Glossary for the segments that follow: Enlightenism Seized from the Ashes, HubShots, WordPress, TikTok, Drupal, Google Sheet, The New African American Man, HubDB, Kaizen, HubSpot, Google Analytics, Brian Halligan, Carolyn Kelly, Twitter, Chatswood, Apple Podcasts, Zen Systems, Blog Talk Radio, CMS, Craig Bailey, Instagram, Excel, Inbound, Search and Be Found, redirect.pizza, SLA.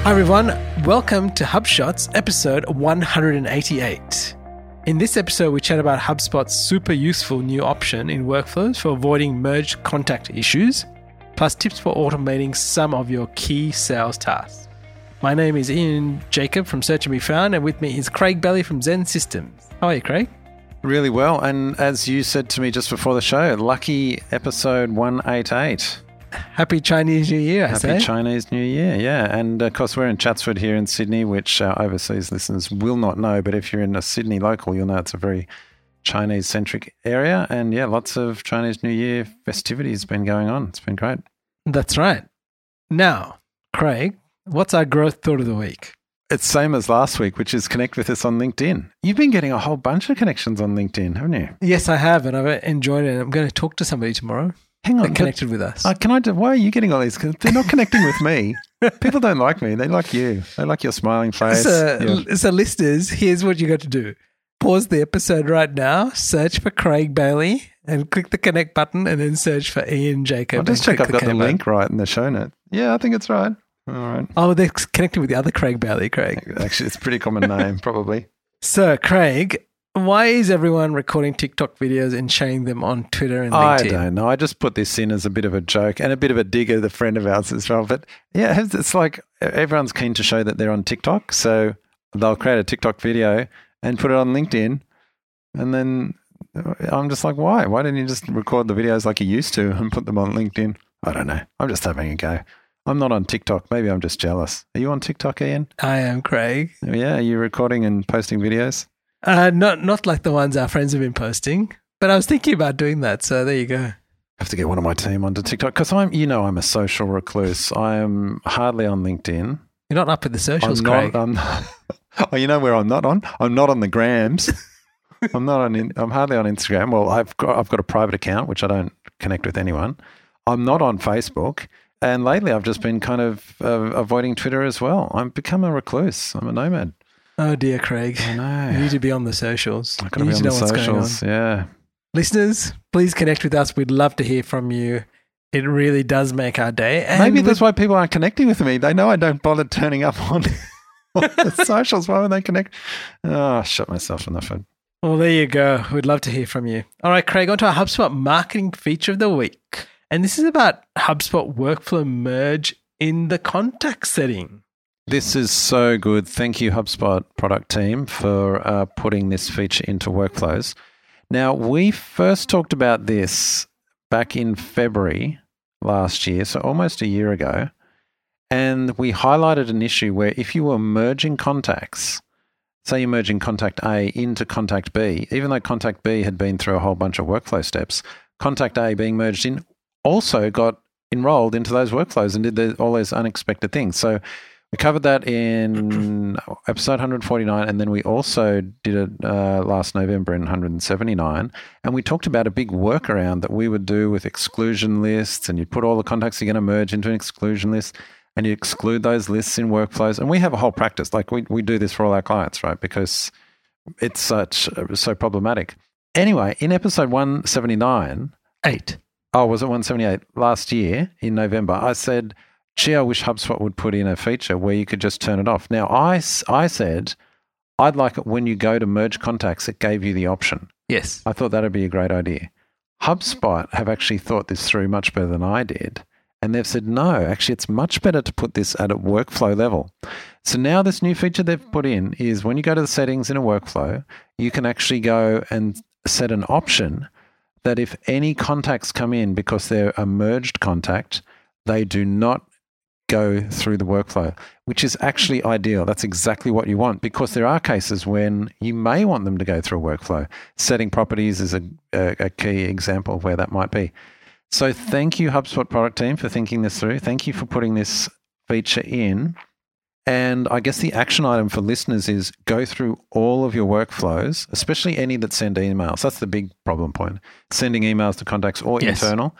Hi everyone, welcome to HubShots episode 188. In this episode, we chat about HubSpot's super useful new option in workflows for avoiding merged contact issues, plus tips for automating some of your key sales tasks. My name is Ian Jacob from Search and Be Found, and with me is Craig Bailey from Zen Systems. How are you, Craig? Really well, and as you said to me just before the show, lucky episode 188. Happy Chinese New Year, Happy Chinese New Year, yeah. And of course, we're in Chatswood here in Sydney, which overseas listeners will not know. But if you're in a Sydney local, you'll know it's a very Chinese-centric area. And yeah, lots of Chinese New Year festivities been going on. It's been great. That's right. Now, Craig, what's our growth thought of the week? It's same as last week, which is connect with us on LinkedIn. You've been getting a whole bunch of connections on LinkedIn, haven't you? Yes, I have, and I've enjoyed it. I'm going to talk to somebody tomorrow. Hang on. Connected with us. Why are you getting all these? Because they're not connecting with me. People don't like me. They like you. They like your smiling face. So listeners, here's what you got to do. Pause the episode right now, search for Craig Bailey and click the connect button and then search for Ian Jacob. I'll just check I've got the link right in the show note. Yeah, I think it's right. All right. Oh, they're connecting with the other Craig Bailey, Craig. Actually, it's a pretty common name, probably. So, Craig, why is everyone recording TikTok videos and sharing them on Twitter and LinkedIn? I don't know. I just put this in as a bit of a joke and a bit of a dig at a friend of ours as well. But yeah, it's like everyone's keen to show that they're on TikTok. So they'll create a TikTok video and put it on LinkedIn. And then I'm just like, why? Why didn't you just record the videos like you used to and put them on LinkedIn? I don't know. I'm just having a go. I'm not on TikTok. Maybe I'm just jealous. Are you on TikTok, Ian? I am, Craig. Yeah. Are you recording and posting videos? Not like the ones our friends have been posting, but I was thinking about doing that. So there you go. I have to get one of my team onto TikTok because I'm a social recluse. I am hardly on LinkedIn. You're not up with the socials, Craig. Oh, you know where I'm not on? I'm not on the grams. I'm hardly on Instagram. Well, I've got a private account which I don't connect with anyone. I'm not on Facebook, and lately I've just been kind of avoiding Twitter as well. I've become a recluse. I'm a nomad. Oh, dear, Craig. I know. You need to be on the socials. I've got to be on the socials, yeah. Listeners, please connect with us. We'd love to hear from you. It really does make our day. And maybe that's why people aren't connecting with me. They know I don't bother turning up on the socials. Why would they connect? Oh, I shot myself in the foot. Well, there you go. We'd love to hear from you. All right, Craig, on to our HubSpot marketing feature of the week. And this is about HubSpot workflow merge in the contact setting. This is so good. Thank you, HubSpot product team, for putting this feature into workflows. Now, we first talked about this back in February last year, so almost a year ago, and we highlighted an issue where if you were merging contacts, say you're merging contact A into contact B, even though contact B had been through a whole bunch of workflow steps, contact A being merged in also got enrolled into those workflows and did all those unexpected things. So we covered that in episode 149, and then we also did it last November in 179. And we talked about a big workaround that we would do with exclusion lists, and you put all the contacts you're going to merge into an exclusion list, and you exclude those lists in workflows. And we have a whole practice. Like we do this for all our clients, right? Because it's so problematic. Anyway, in episode 179. Was it 178? Last year in November, I said, gee, I wish HubSpot would put in a feature where you could just turn it off. Now, I said, I'd like it when you go to merge contacts, it gave you the option. Yes. I thought that would be a great idea. HubSpot have actually thought this through much better than I did, and they've said, no, actually, it's much better to put this at a workflow level. So now this new feature they've put in is when you go to the settings in a workflow, you can actually go and set an option that if any contacts come in because they're a merged contact, they do not go through the workflow, which is actually ideal. That's exactly what you want, because there are cases when you may want them to go through a workflow. Setting properties is a key example of where that might be. So thank you, HubSpot product team, for thinking this through. Thank you for putting this feature in. And I guess the action item for listeners is go through all of your workflows, especially any that send emails. That's the big problem point, sending emails to contacts or internal.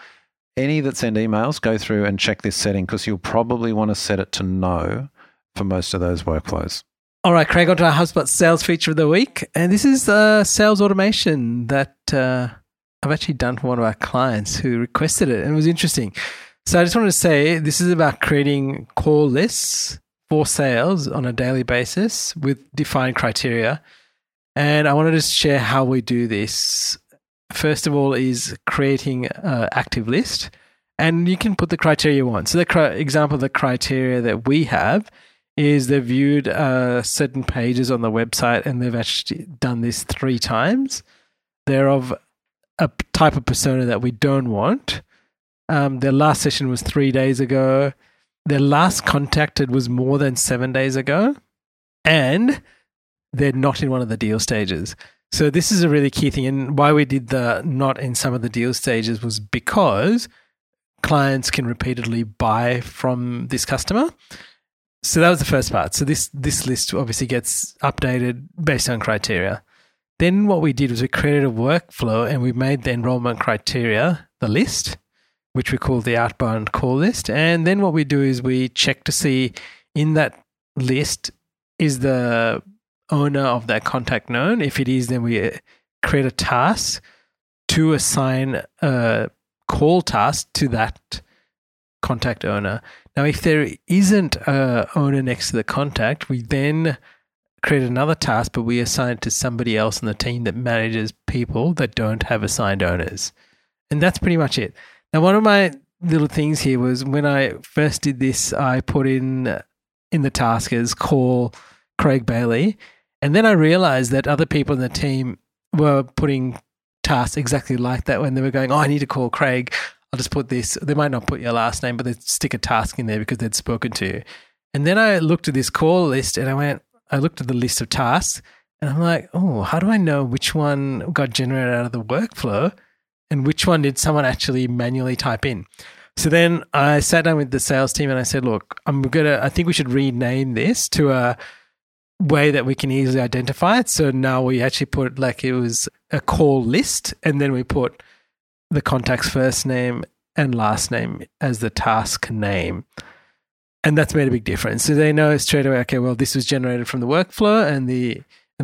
Any that send emails, go through and check this setting, because you'll probably want to set it to no for most of those workflows. All right, Craig, on to our HubSpot sales feature of the week. And this is sales automation that I've actually done for one of our clients who requested it, and it was interesting. So I just wanted to say this is about creating call lists for sales on a daily basis with defined criteria. And I wanted to share how we do this. First of all is creating an active list, and you can put the criteria you want. So the criteria that we have is they've viewed certain pages on the website and they've actually done this 3 times. They're of a type of persona that we don't want. Their last session was 3 days ago. Their last contacted was more than 7 days ago. And they're not in one of the deal stages. So this is a really key thing. And why we did the not in some of the deal stages was because clients can repeatedly buy from this customer. So that was the first part. So this list obviously gets updated based on criteria. Then what we did was we created a workflow and we made the enrollment criteria, the list, which we call the outbound call list. And then what we do is we check to see in that list is the owner of that contact known. If it is, then we create a task to assign a call task to that contact owner. Now, if there isn't an owner next to the contact, we then create another task, but we assign it to somebody else on the team that manages people that don't have assigned owners. And that's pretty much it. Now, one of my little things here was when I first did this, I put in the task as call Craig Bailey. And then I realized that other people in the team were putting tasks exactly like that when they were going, oh, I need to call Craig. I'll just put this. They might not put your last name, but they'd stick a task in there because they'd spoken to you. And then I looked at this call list and I looked at the list of tasks and I'm like, oh, how do I know which one got generated out of the workflow and which one did someone actually manually type in? So then I sat down with the sales team and I said, look, I think we should rename this to a way that we can easily identify it. So now we actually put like it was a call list and then we put the contact's first name and last name as the task name. And that's made a big difference. So they know straight away, okay, well, this was generated from the workflow and the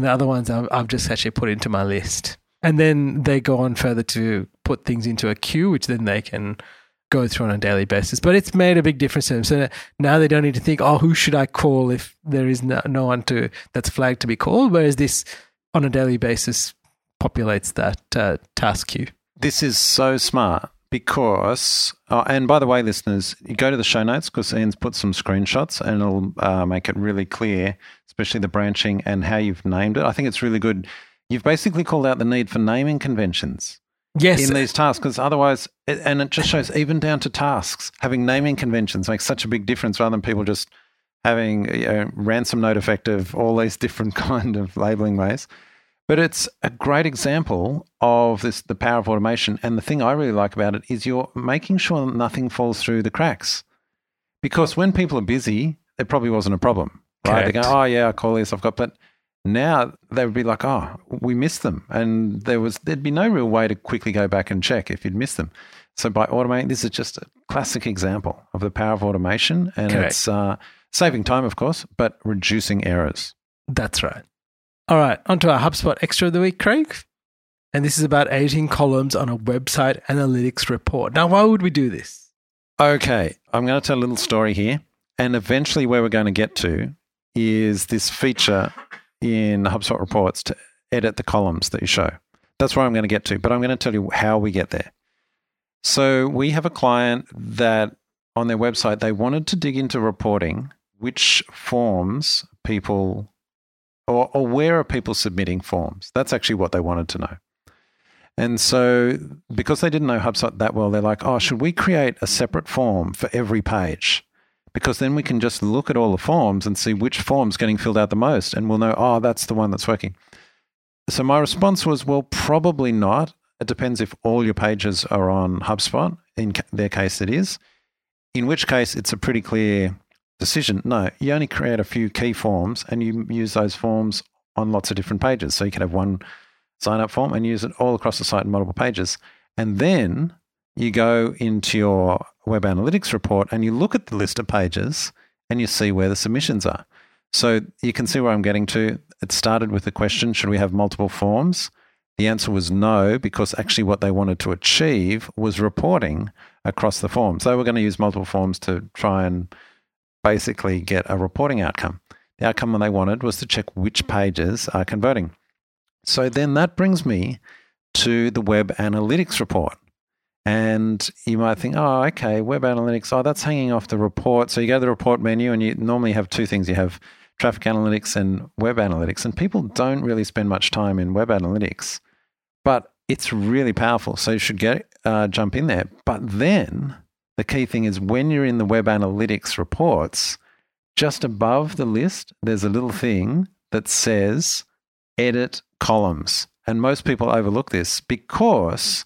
other ones I've just actually put into my list. And then they go on further to put things into a queue, which then they can go through on a daily basis. But it's made a big difference to them. So now they don't need to think, oh, who should I call if there is no one that's flagged to be called? Whereas this, on a daily basis, populates that task queue. This is so smart. Because, and by the way, listeners, you go to the show notes because Ian's put some screenshots and it'll make it really clear, especially the branching and how you've named it. I think it's really good. You've basically called out the need for naming conventions in these tasks because otherwise, and it just shows even down to tasks, having naming conventions makes such a big difference rather than people just having ransom note effective, all these different kind of labeling ways. But it's a great example of the power of automation. And the thing I really like about it is you're making sure that nothing falls through the cracks. Because when people are busy, it probably wasn't a problem. Right? They go, oh, yeah, I call this, I've got. But now they would be like, oh, we missed them. And there'd be no real way to quickly go back and check if you'd missed them. So by automating, this is just a classic example of the power of automation. And it's saving time, of course, but reducing errors. That's right. All right, onto our HubSpot Extra of the Week, Craig. And this is about 18 columns on a website analytics report. Now, why would we do this? Okay, I'm going to tell a little story here. And eventually where we're going to get to is this feature in HubSpot reports to edit the columns that you show. That's where I'm going to get to, but I'm going to tell you how we get there. So we have a client that on their website, they wanted to dig into reporting, which forms people... Or where are people submitting forms? That's actually what they wanted to know. And so because they didn't know HubSpot that well, they're like, oh, should we create a separate form for every page? Because then we can just look at all the forms and see which form's getting filled out the most and we'll know, oh, that's the one that's working. So my response was, well, probably not. It depends if all your pages are on HubSpot. In their case, it is. In which case, it's a pretty clear... decision. No, you only create a few key forms and you use those forms on lots of different pages. So you can have one sign-up form and use it all across the site in multiple pages. And then you go into your web analytics report and you look at the list of pages and you see where the submissions are. So you can see where I'm getting to. It started with the question, should we have multiple forms? The answer was no, because actually what they wanted to achieve was reporting across the forms. They were going to use multiple forms to try and basically get a reporting outcome. The outcome that they wanted was to check which pages are converting. So then that brings me to the web analytics report. And you might think, oh, okay, web analytics, oh, that's hanging off the report. So you go to the report menu and you normally have two things. You have traffic analytics and web analytics. And people don't really spend much time in web analytics, but it's really powerful. So you should jump in there. But then the key thing is when you're in the web analytics reports, just above the list, there's a little thing that says edit columns. And most people overlook this because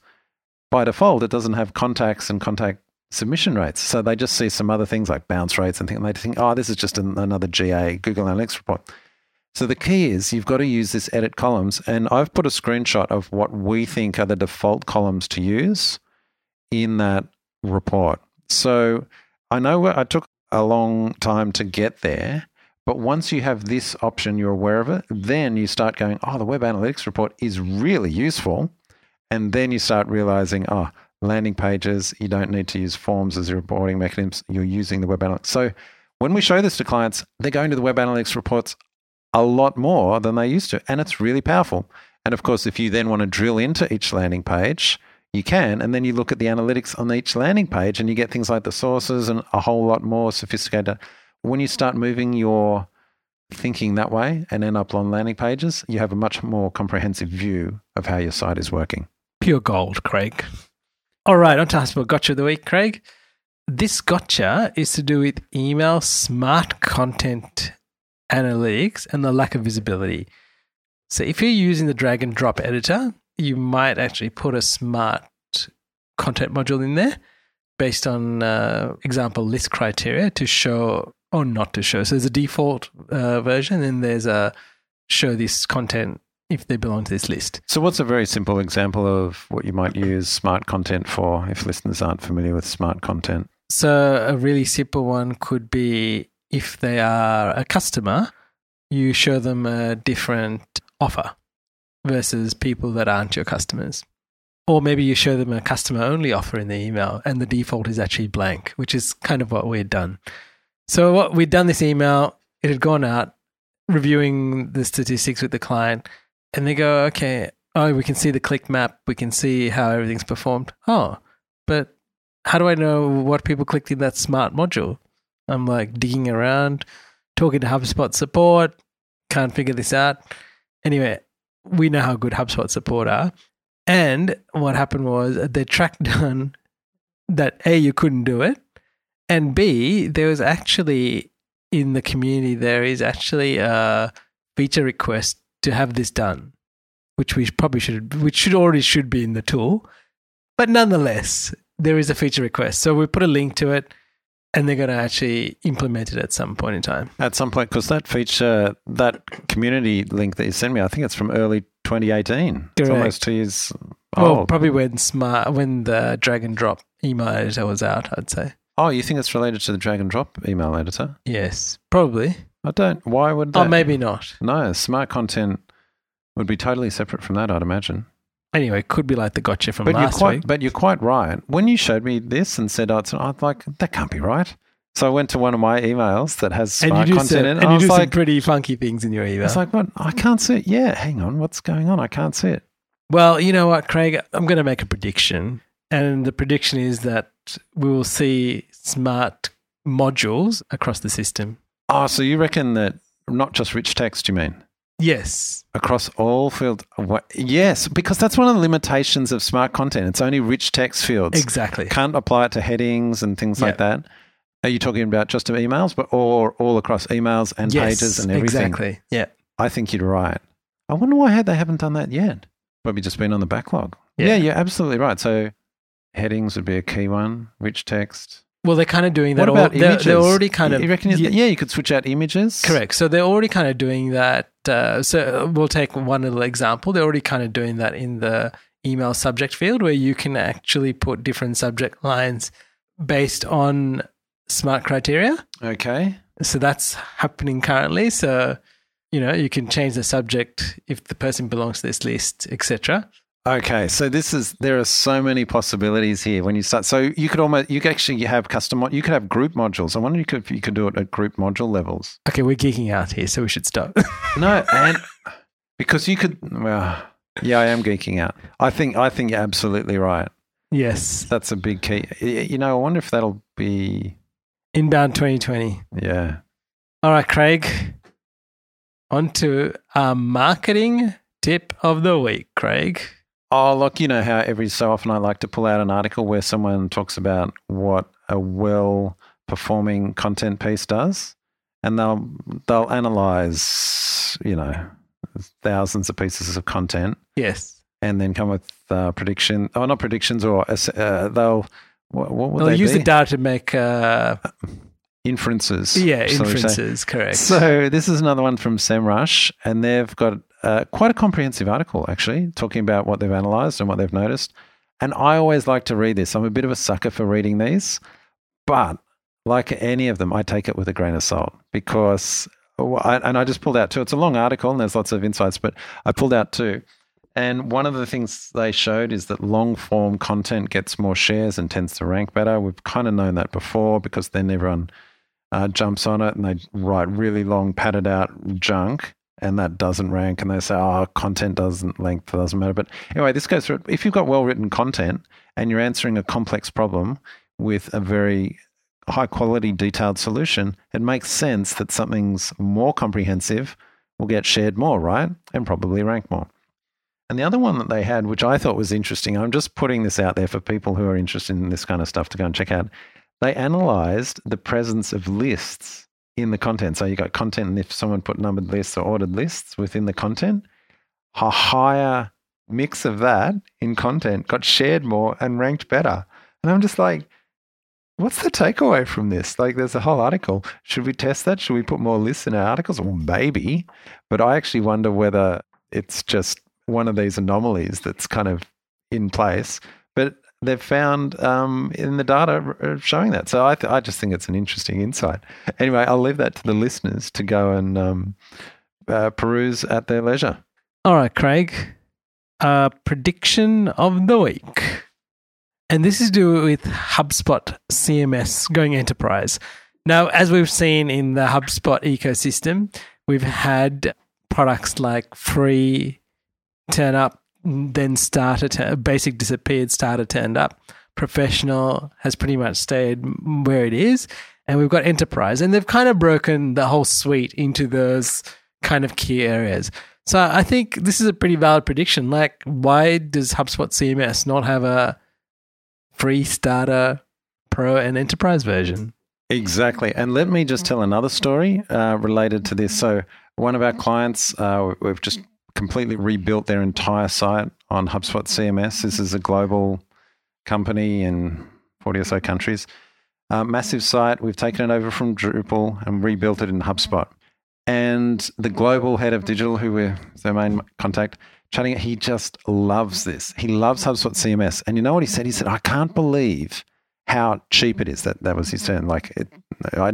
by default, it doesn't have contacts and contact submission rates. So they just see some other things like bounce rates and things, and they think, oh, this is just another GA, Google Analytics report. So the key is you've got to use this edit columns. And I've put a screenshot of what we think are the default columns to use in that report. So I know I took a long time to get there, but once you have this option, you're aware of it, then you start going, oh, the web analytics report is really useful. And then you start realizing, oh, landing pages, you don't need to use forms as your reporting mechanisms. You're using the web analytics. So when we show this to clients, they're going to the web analytics reports a lot more than they used to. And it's really powerful. And of course, if you then want to drill into each landing page, you can. And then you look at the analytics on each landing page and you get things like the sources and a whole lot more sophisticated. When you start moving your thinking that way and end up on landing pages, you have a much more comprehensive view of how your site is working. Pure gold, Craig. All right, on to ask for Gotcha of the Week, Craig. This gotcha is to do with email smart content analytics and the lack of visibility. So if you're using the drag and drop editor, you might actually put a smart content module in there based on example list criteria to show or not to show. So there's a default version and there's a show this content if they belong to this list. So what's a very simple example of what you might use smart content for if listeners aren't familiar with smart content? So a really simple one could be if they are a customer, you show them a different offer versus people that aren't your customers. Or maybe you show them a customer-only offer in the email and the default is actually blank, which is kind of what we had done. So what we'd done this email, it had gone out reviewing the statistics with the client. And they go, okay, oh, we can see the click map. We can see how everything's performed. Oh, but how do I know what people clicked in that smart module? I'm like digging around, talking to HubSpot support, can't figure this out. Anyway, we know how good HubSpot support are. And what happened was they tracked down that A, you couldn't do it, and B, there was actually in the community, there is actually a feature request to have this done, which we probably should already be in the tool. But nonetheless, there is a feature request. So we put a link to it and they're going to actually implement it at some point in time. At some point, because that feature, that community link that you sent me, I think it's from early 2018. Correct. It's almost 2 years old. Well, probably when the drag and drop email editor was out, I'd say. Oh, you think it's related to the drag and drop email editor? Yes, probably. I don't. Why would that? Oh, maybe not. No, smart content would be totally separate from that, I'd imagine. Anyway, it could be like the gotcha from last week. But you're quite right. When you showed me this and said, oh, I'm like, that can't be right. So I went to one of my emails that has smart content in it. And you do some pretty funky things in your email. It's like, what? I can't see it. Yeah, hang on. What's going on? I can't see it. Well, you know what, Craig? I'm going to make a prediction. And the prediction is that we will see smart modules across the system. Oh, so you reckon that not just rich text, you mean? Yes. Across all fields. Yes, because that's one of the limitations of smart content. It's only rich text fields. Exactly. Can't apply it to headings and things like that. Are you talking about just emails or all across emails and pages and everything? Exactly. Yeah. I think you're right. I wonder why they haven't done that yet. Probably just been on the backlog. Yeah, you're absolutely right. So headings would be a key one, rich text. Well, they're kind of doing that. What about images? They're already kind of... You reckon you could switch out images? Correct. So, they're already kind of doing that. So, we'll take one little example. They're already kind of doing that in the email subject field where you can actually put different subject lines based on smart criteria. Okay. So, that's happening currently. So, you know, you can change the subject if the person belongs to this list, etc. Okay, so there are so many possibilities here when you start. So you could have group modules. I wonder if you could do it at group module levels. Okay, we're geeking out here, so we should stop. No, and because you could. Well, yeah, I am geeking out. I think you're absolutely right. Yes, that's a big key. You know, I wonder if that'll be Inbound 2020. Yeah. All right, Craig. On to our marketing tip of the week, Craig. Oh, look, you know how every so often I like to pull out an article where someone talks about what a well-performing content piece does, and they'll analyze, you know, thousands of pieces of content. Yes. And then come with they'll use the data to make inferences. Yeah, inferences, correct. So this is another one from SEMrush, and they've got quite a comprehensive article, actually, talking about what they've analysed and what they've noticed. And I always like to read this. I'm a bit of a sucker for reading these. But like any of them, I take it with a grain of salt because I just pulled out two. It's a long article and there's lots of insights, but I pulled out two. And one of the things they showed is that long-form content gets more shares and tends to rank better. We've kind of known that before because then everyone jumps on it and they write really long, padded-out junk. And that doesn't rank, and they say, oh, content doesn't, length doesn't matter. But anyway, this goes through. If you've got well-written content and you're answering a complex problem with a very high-quality, detailed solution, it makes sense that something's more comprehensive will get shared more, right? And probably rank more. And the other one that they had, which I thought was interesting, I'm just putting this out there for people who are interested in this kind of stuff to go and check out. They analysed the presence of lists in the content. So you got content, and if someone put numbered lists or ordered lists within the content, a higher mix of that in content got shared more and ranked better. And I'm just like, what's the takeaway from this? Like, there's a whole article. Should we test that? Should we put more lists in our articles? Well, maybe. But I actually wonder whether it's just one of these anomalies that's kind of in place. But they've found in the data showing that. So I just think it's an interesting insight. Anyway, I'll leave that to the listeners to go and peruse at their leisure. All right, Craig. Prediction of the week. And this is due with HubSpot CMS going enterprise. Now, as we've seen in the HubSpot ecosystem, we've had products like free, turn up, then starter, basic disappeared, starter turned up, professional has pretty much stayed where it is, and we've got enterprise, and they've kind of broken the whole suite into those kind of key areas. So I think this is a pretty valid prediction. Like, why does HubSpot CMS not have a free, starter, pro, and enterprise version? Exactly. And let me just tell another story related to this. So one of our clients, we've just completely rebuilt their entire site on HubSpot CMS. This is a global company in 40 or so countries. Massive site. We've taken it over from Drupal and rebuilt it in HubSpot. And the global head of digital, who we're their main contact, chatting, he just loves this. He loves HubSpot CMS. And you know what he said? He said, I can't believe how cheap it is. That was his term. Like, I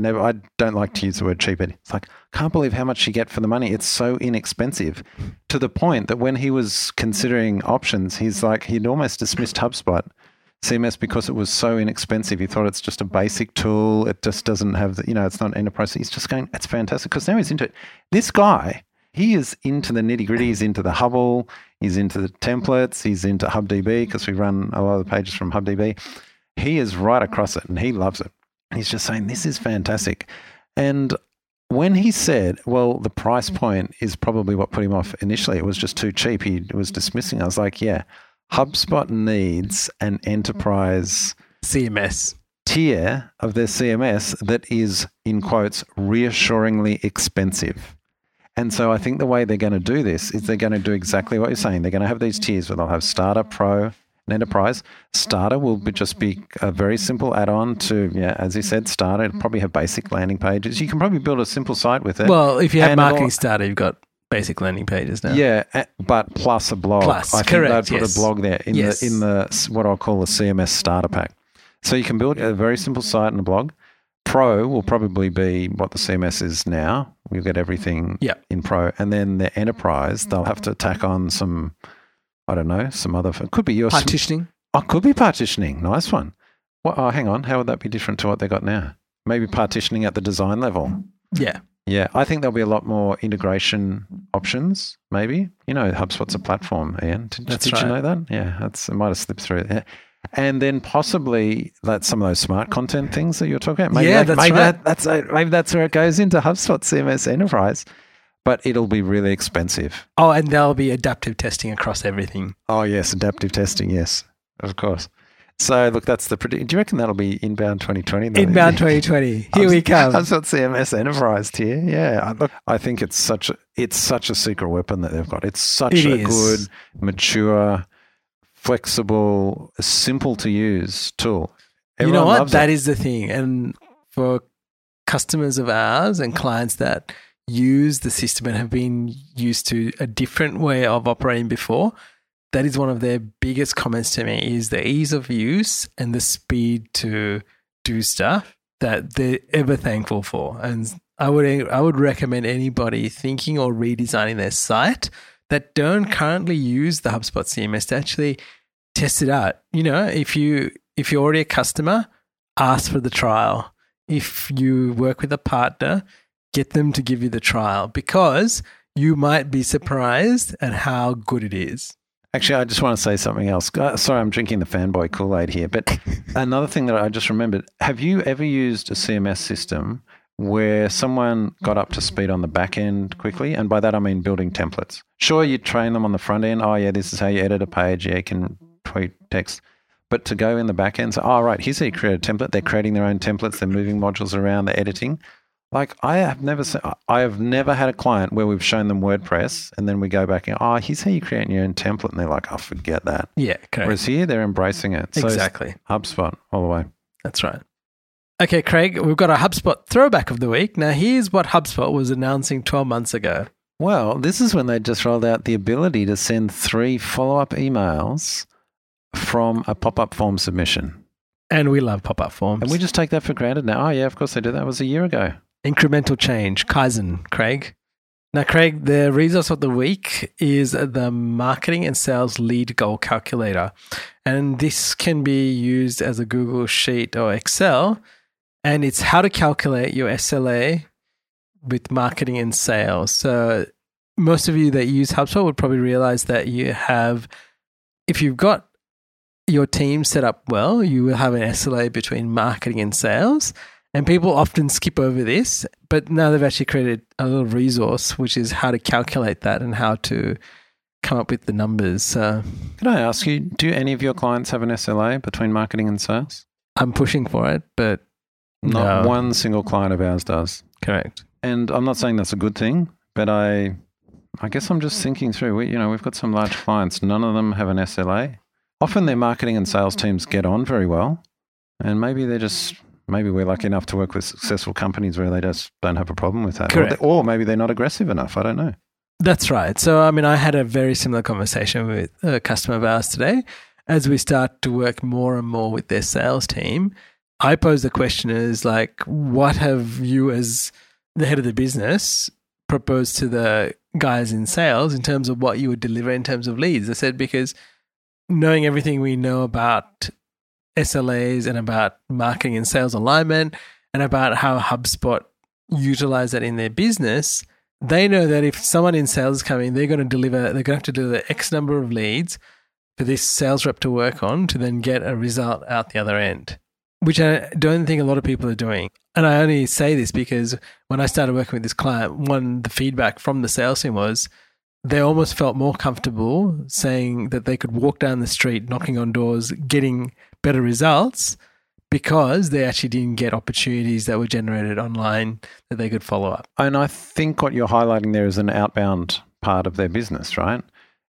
don't like to use the word cheap. It's like, I can't believe how much you get for the money. It's so inexpensive, to the point that when he was considering options, he's like, he'd almost dismissed HubSpot CMS because it was so inexpensive. He thought it's just a basic tool. It just doesn't have, it's not enterprise. He's just going, it's fantastic, because now he's into it. This guy, he is into the nitty-gritty. He's into the Hubble. He's into the templates. He's into HubDB, because we run a lot of the pages from HubDB. He is right across it, and he loves it. He's just saying, this is fantastic. And when he said, well, the price point is probably what put him off initially, it was just too cheap, he was dismissing. I was like, yeah, HubSpot needs an enterprise CMS tier of their CMS that is, in quotes, reassuringly expensive. And so I think the way they're going to do this is they're going to do exactly what you're saying. They're going to have these tiers where they'll have starter, pro, enterprise. Starter will just be a very simple add-on to, as you said, starter. It'll probably have basic landing pages. You can probably build a simple site with it. Well, if you have marketing starter, you've got basic landing pages now. Yeah, but plus a blog. I think they'd put a blog there in the what I'll call a CMS starter pack. So you can build a very simple site and a blog. Pro will probably be what the CMS is now. You'll get everything in pro. And then the enterprise, they'll have to tack on some I don't know, some other... Could be your... Partitioning? Oh, could be partitioning. Nice one. Well, oh, hang on. How would that be different to what they got now? Maybe partitioning at the design level. Yeah. Yeah. I think there'll be a lot more integration options, maybe. You know, HubSpot's a platform, Ian. Did you know that? Yeah. It might have slipped through. Yeah. And then possibly that's some of those smart content things that you're talking about. Maybe maybe that's where it goes into HubSpot CMS Enterprise. But it'll be really expensive. Oh, and there'll be adaptive testing across everything. Oh, yes. Adaptive testing. Yes, of course. So, look, that's the prediction. Do you reckon that'll be Inbound 2020? Inbound 2020. Here we come. That's what CMS Enterprise tier. Yeah. Look, I think it's such a secret weapon that they've got. It's such a good, mature, flexible, simple to use tool. Everyone you know what? That is the thing. And for customers of ours and clients that use the system and have been used to a different way of operating before, that is one of their biggest comments to me is the ease of use and the speed to do stuff that they're ever thankful for. And I would recommend anybody thinking or redesigning their site that don't currently use the HubSpot CMS to actually test it out. You know, if you're already a customer, ask for the trial. If you work with a partner, get them to give you the trial because you might be surprised at how good it is. Actually, I just want to say something else. Sorry, I'm drinking the fanboy Kool-Aid here. But another thing that I just remembered, have you ever used a CMS system where someone got up to speed on the back end quickly? And by that, I mean building templates. Sure, you train them on the front end. Oh, yeah, this is how you edit a page. Yeah, you can tweet text. But to go in the back end, so, oh, right, here's how you create a template. They're creating their own templates. They're moving modules around. They're editing. Like I have never had a client where we've shown them WordPress and then we go back and, oh, here's how you create your own template. And they're like, oh, forget that. Yeah, correct. Whereas here, they're embracing it. So exactly. HubSpot all the way. That's right. Okay, Craig, we've got a HubSpot throwback of the week. Now, here's what HubSpot was announcing 12 months ago. Well, this is when they just rolled out the ability to send 3 follow-up emails from a pop-up form submission. And we love pop-up forms. And we just take that for granted now. Oh, yeah, of course they do. That was a year ago. Incremental change, Kaizen, Craig. Now, Craig, the resource of the week is the marketing and sales lead goal calculator. And this can be used as a Google Sheet or Excel. And it's how to calculate your SLA with marketing and sales. So, most of you that use HubSpot would probably realize that if you've got your team set up well, you will have an SLA between marketing and sales. And people often skip over this, but now they've actually created a little resource, which is how to calculate that and how to come up with the numbers. So, can I ask you, do any of your clients have an SLA between marketing and sales? I'm pushing for it, but not one single client of ours does. Correct. And I'm not saying that's a good thing, but I guess I'm just thinking through. We've got some large clients. None of them have an SLA. Often their marketing and sales teams get on very well, and maybe we're lucky enough to work with successful companies where they just don't have a problem with that. Correct. Or maybe they're not aggressive enough. I don't know. That's right. So, I mean, I had a very similar conversation with a customer of ours today. As we start to work more and more with their sales team, I pose the question is like, what have you as the head of the business proposed to the guys in sales in terms of what you would deliver in terms of leads? I said, because knowing everything we know about SLAs and about marketing and sales alignment and about how HubSpot utilize that in their business, they know that if someone in sales is coming, they're going to have to deliver X number of leads for this sales rep to work on to then get a result out the other end, which I don't think a lot of people are doing. And I only say this because when I started working with this client, the feedback from the sales team was they almost felt more comfortable saying that they could walk down the street, knocking on doors, getting better results because they actually didn't get opportunities that were generated online that they could follow up. And I think what you're highlighting there is an outbound part of their business, right?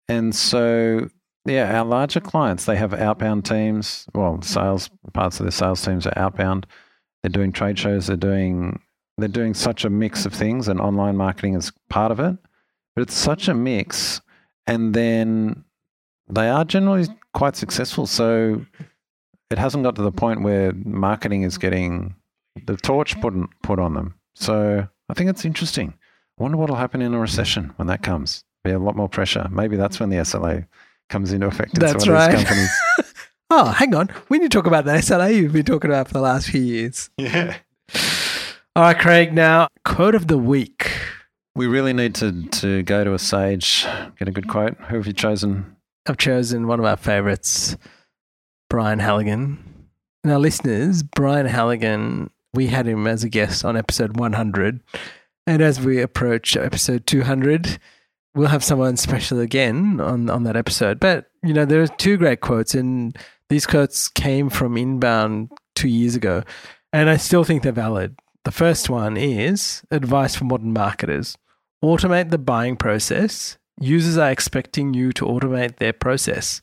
And so, yeah, our larger clients, they have outbound teams. Well, sales parts of their sales teams are outbound. They're doing trade shows. They're doing such a mix of things, and online marketing is part of it. But it's such a mix, and then they are generally quite successful. So it hasn't got to the point where marketing is getting the torch put on them. So I think it's interesting. I wonder what will happen in a recession when that comes. Be a lot more pressure. Maybe that's when the SLA comes into effect in some of these companies. Oh, hang on. We need to talk about that SLA you've been talking about for the last few years. Yeah. All right, Craig. Now, quote of the week. We really need to go to a sage, get a good quote. Who have you chosen? I've chosen one of our favorites, Brian Halligan. And our listeners, Brian Halligan, we had him as a guest on episode 100. And as we approach episode 200, we'll have someone special again on that episode. But, you know, there are two great quotes, and these quotes came from Inbound 2 years ago. And I still think they're valid. The first one is advice for modern marketers. Automate the buying process. Users are expecting you to automate their process.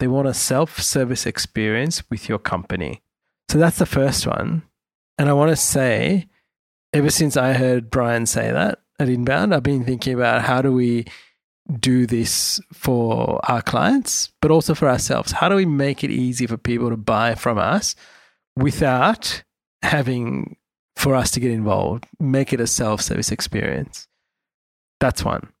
They want a self-service experience with your company. So that's the first one. And I want to say, ever since I heard Brian say that at Inbound, I've been thinking about how do we do this for our clients, but also for ourselves. How do we make it easy for people to buy from us without having for us to get involved? Make it a self-service experience. That's one.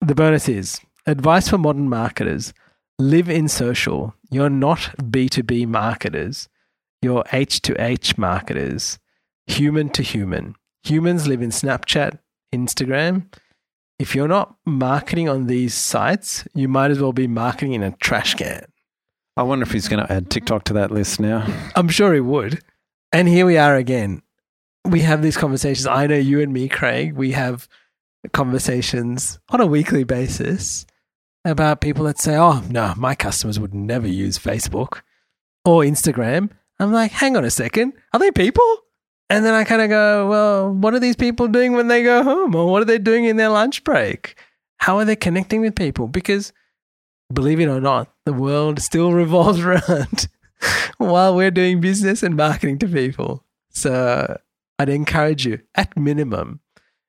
The bonus is advice for modern marketers. Live in social. You're not B2B marketers. You're H2H marketers. Human to human. Humans live in Snapchat, Instagram. If you're not marketing on these sites, you might as well be marketing in a trash can. I wonder if he's going to add TikTok to that list now. I'm sure he would. And here we are again. We have these conversations. I know you and me, Craig, we have conversations on a weekly basis about people that say, oh, no, my customers would never use Facebook or Instagram. I'm like, hang on a second. Are they people? And then I kind of go, well, what are these people doing when they go home? Or what are they doing in their lunch break? How are they connecting with people? Because believe it or not, the world still revolves around while we're doing business and marketing to people. So I'd encourage you, at minimum,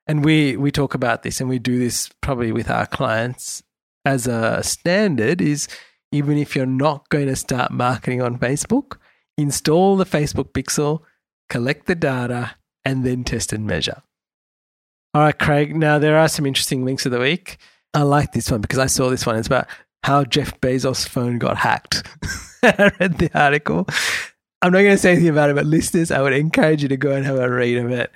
and we talk about this and we do this probably with our clients as a standard, is even if you're not going to start marketing on Facebook, install the Facebook pixel, collect the data, and then test and measure. All right, Craig. Now, there are some interesting links of the week. I like this one because I saw this one. It's about how Jeff Bezos' phone got hacked. I read the article. I'm not going to say anything about it, but listeners, I would encourage you to go and have a read of it.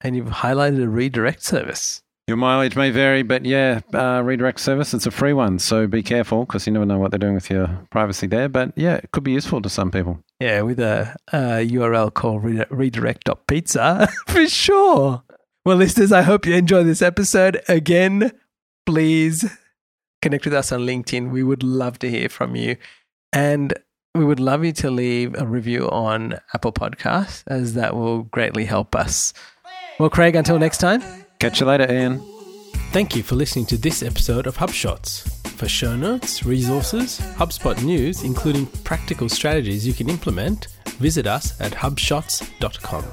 And you've highlighted a redirect service. Your mileage may vary, but yeah, redirect service, it's a free one. So be careful because you never know what they're doing with your privacy there. But yeah, it could be useful to some people. Yeah, with a URL called redirect.pizza for sure. Well, listeners, I hope you enjoyed this episode. Again, please connect with us on LinkedIn. We would love to hear from you. And we would love you to leave a review on Apple Podcasts, as that will greatly help us. Well, Craig, until next time. Catch you later, Ian. Thank you for listening to this episode of HubShots. For show notes, resources, HubSpot news, including practical strategies you can implement, visit us at hubshots.com.